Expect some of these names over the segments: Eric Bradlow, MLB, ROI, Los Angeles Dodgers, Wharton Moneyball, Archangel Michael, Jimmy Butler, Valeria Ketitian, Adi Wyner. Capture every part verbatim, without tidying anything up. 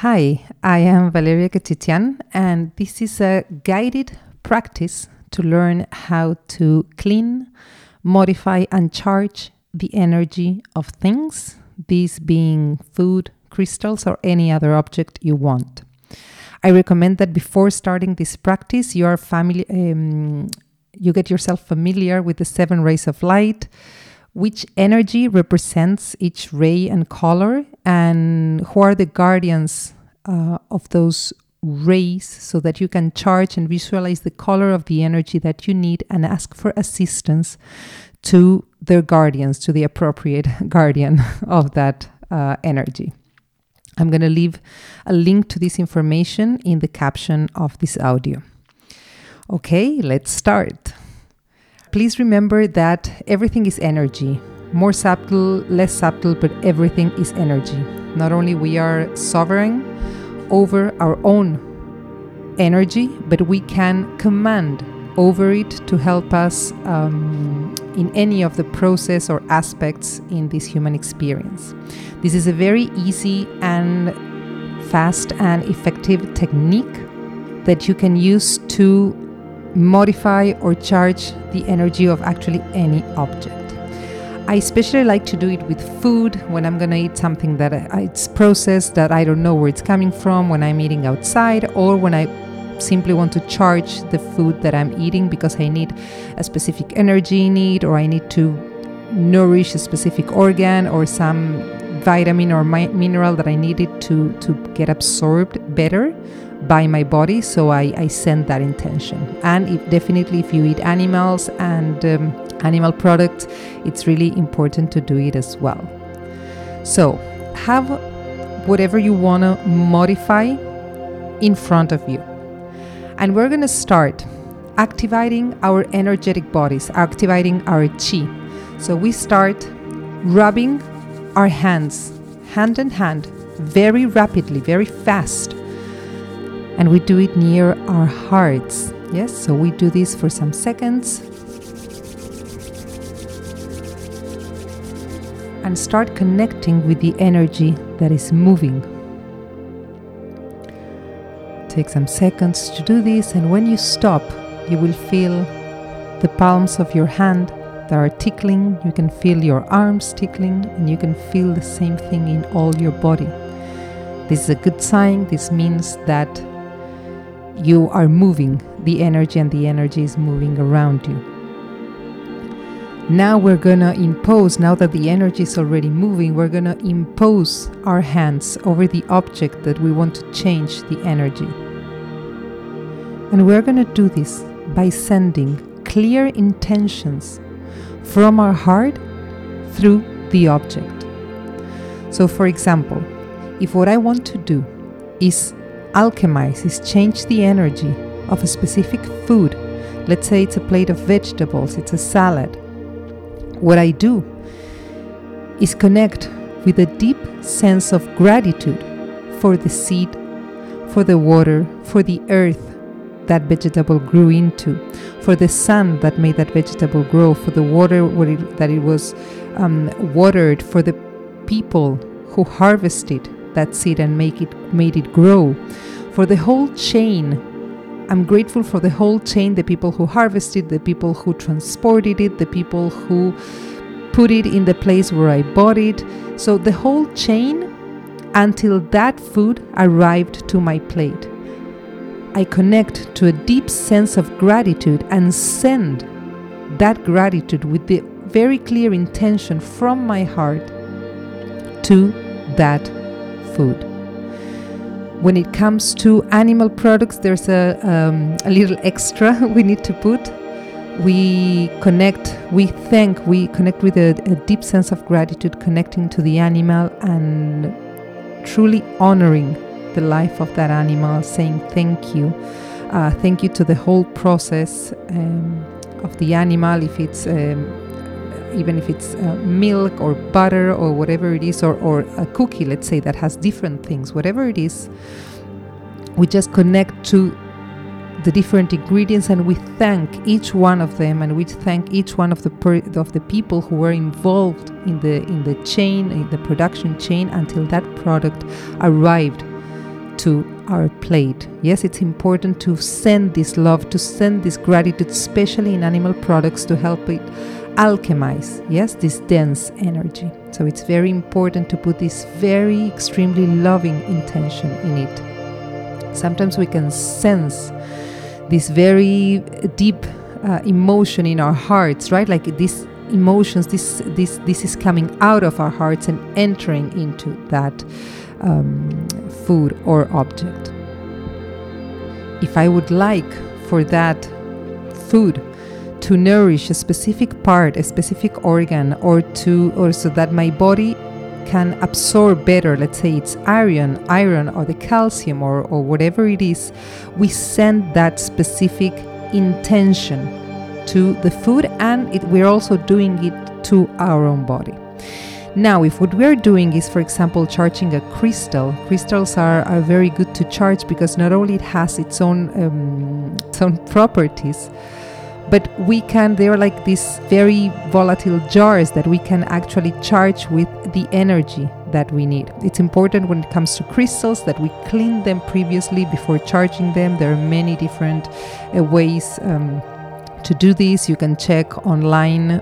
Hi, I am Valeria Ketitian, and this is a guided practice to learn how to clean, modify, and charge the energy of things, these being food, crystals, or any other object you want. I recommend that before starting this practice, you are family, um, you get yourself familiar with the seven rays of light, which energy represents each ray and color, and who are the guardians uh, of those rays, so that you can charge and visualize the color of the energy that you need and ask for assistance to their guardians, to the appropriate guardian of that uh, energy. I'm going to leave a link to this information in the caption of this audio. Okay, let's start. Please remember that everything is energy, more subtle, less subtle, but everything is energy. Not only we are sovereign over our own energy, but we can command over it to help us um, in any of the process or aspects in this human experience. This is a very easy and fast and effective technique that you can use to modify or charge the energy of actually any object. I especially like to do it with food, when I'm going to eat something that I, it's processed, that I don't know where it's coming from, when I'm eating outside, or when I simply want to charge the food that I'm eating because I need a specific energy need, or I need to nourish a specific organ or some vitamin or mi- mineral that I needed to, to get absorbed better by my body, so I, I send that intention. And if, definitely if you eat animals and um, animal products, it's really important to do it as well. So have whatever you want to modify in front of you. And we're going to start activating our energetic bodies, activating our chi. So we start rubbing our hands, hand in hand, very rapidly, very fast. And we do it near our hearts. Yes, so we do this for some seconds. And start connecting with the energy that is moving. Take some seconds to do this, and when you stop, you will feel the palms of your hand that are tickling. You can feel your arms tickling, and you can feel the same thing in all your body. This is a good sign. This means that you are moving the energy, and the energy is moving around you. Now we're gonna impose, now that the energy is already moving, we're gonna impose our hands over the object that we want to change the energy. And we're gonna do this by sending clear intentions from our heart through the object. So for example, if what I want to do is alchemize, is change the energy of a specific food, let's say it's a plate of vegetables, it's a salad, what I do is connect with a deep sense of gratitude for the seed, for the water, for the earth that vegetable grew into, for the sun that made that vegetable grow, for the water where it, that it was um, watered, for the people who harvested that seed and make it made it grow, for the whole chain. I'm grateful for the whole chain, the people who harvested, the people who transported it, the people who put it in the place where I bought it. So the whole chain until that food arrived to my plate. I connect to a deep sense of gratitude and send that gratitude with the very clear intention from my heart to that food. When it comes to animal products, there's a, um, a little extra we need to put. We connect, we thank, we connect with a, a deep sense of gratitude, connecting to the animal and truly honoring the life of that animal, saying thank you. Uh, thank you to the whole process um, of the animal, if it's um, even if it's uh, milk or butter or whatever it is, or, or a cookie, let's say, that has different things, whatever it is, we just connect to the different ingredients, and we thank each one of them, and we thank each one of the per- of the people who were involved in the in the chain, in the production chain, until that product arrived to our plate. Yes, it's important to send this love, to send this gratitude, especially in animal products, to help it alchemize, yes, this dense energy. So it's very important to put this very extremely loving intention in it. Sometimes we can sense this very deep uh, emotion in our hearts, right? Like this emotions, this this this is coming out of our hearts and entering into that um, food or object. If I would like for that food to nourish a specific part, a specific organ, or to or so that my body can absorb better, let's say it's iron, iron or the calcium or, or whatever it is, we send that specific intention to the food, and it, we're also doing it to our own body. Now, if what we're doing is, for example, charging a crystal, crystals are, are very good to charge because not only it has its own, um, its own properties, but we can, they're like these very volatile jars that we can actually charge with the energy that we need. It's important when it comes to crystals that we clean them previously before charging them. There are many different uh, ways um, to do this. You can check online.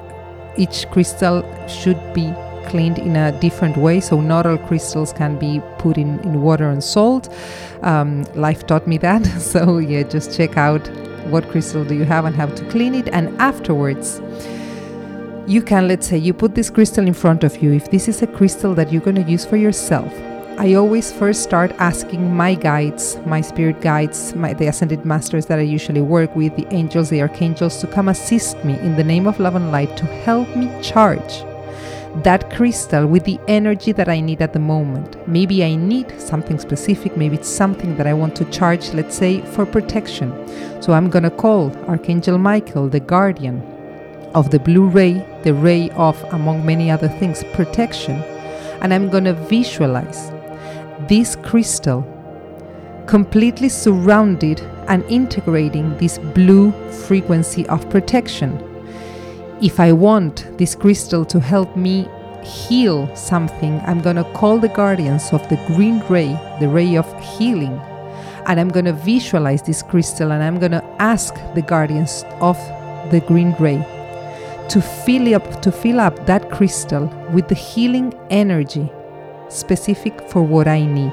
Each crystal should be cleaned in a different way, so not all crystals can be put in, in water and salt. Um, life taught me that, so yeah, just check out what crystal do you have and how to clean it. And afterwards you can, let's say you put this crystal in front of you. If this is a crystal that you're going to use for yourself, I always first start asking my guides, my spirit guides, my the ascended masters that I usually work with, the angels, the archangels, to come assist me in the name of love and light to help me charge that crystal with the energy that I need at the moment. Maybe I need something specific, maybe it's something that I want to charge, let's say, for protection. So I'm gonna call Archangel Michael, the guardian of the blue ray, the ray of, among many other things, protection, and I'm gonna visualize this crystal completely surrounded and integrating this blue frequency of protection. If I want this crystal to help me heal something, I'm going to call the guardians of the green ray, the ray of healing, and I'm going to visualize this crystal, and I'm going to ask the guardians of the green ray to fill up, to fill up that crystal with the healing energy specific for what I need.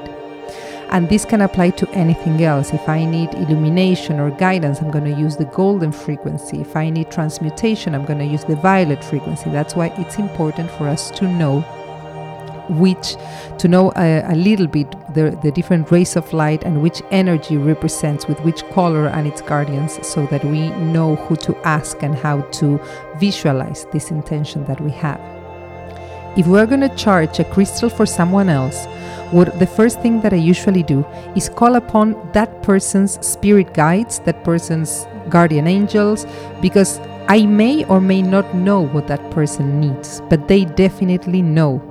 And this can apply to anything else. If I need illumination or guidance, I'm going to use the golden frequency. If I need transmutation, I'm going to use the violet frequency. That's why it's important for us to know which, to know a, a little bit the, the different rays of light and which energy represents with which color and its guardians, so that we know who to ask and how to visualize this intention that we have. If we're going to charge a crystal for someone else, what the first thing that I usually do is call upon that person's spirit guides, that person's guardian angels, because I may or may not know what that person needs, but they definitely know.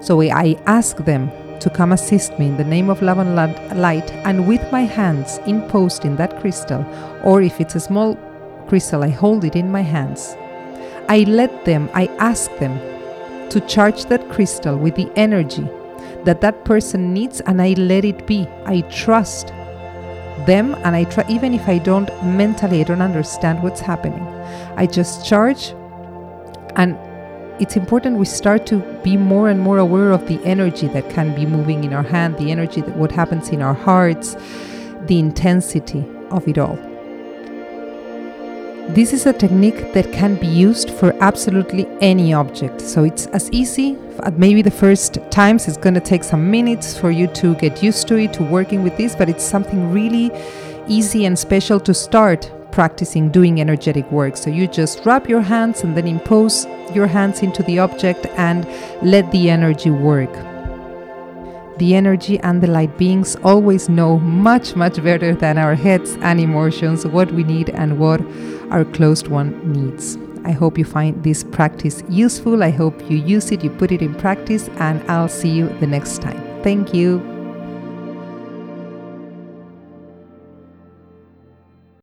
So I ask them to come assist me in the name of love and light, and with my hands imposed in that crystal, or if it's a small crystal, I hold it in my hands. I let them, I ask them to charge that crystal with the energy that that person needs, and I let it be. I trust them, and I try, even if I don't mentally, I don't understand what's happening. I just charge, and it's important we start to be more and more aware of the energy that can be moving in our hand, the energy that what happens in our hearts, the intensity of it all. This is a technique that can be used for absolutely any object. So it's as easy, maybe the first times it's going to take some minutes for you to get used to it, to working with this, but it's something really easy and special to start practicing doing energetic work. So you just wrap your hands and then impose your hands into the object and let the energy work. The energy and the light beings always know much, much better than our heads and emotions what we need and what our closed one needs. I hope you find this practice useful. I hope you use it, you put it in practice, and I'll see you the next time. Thank you.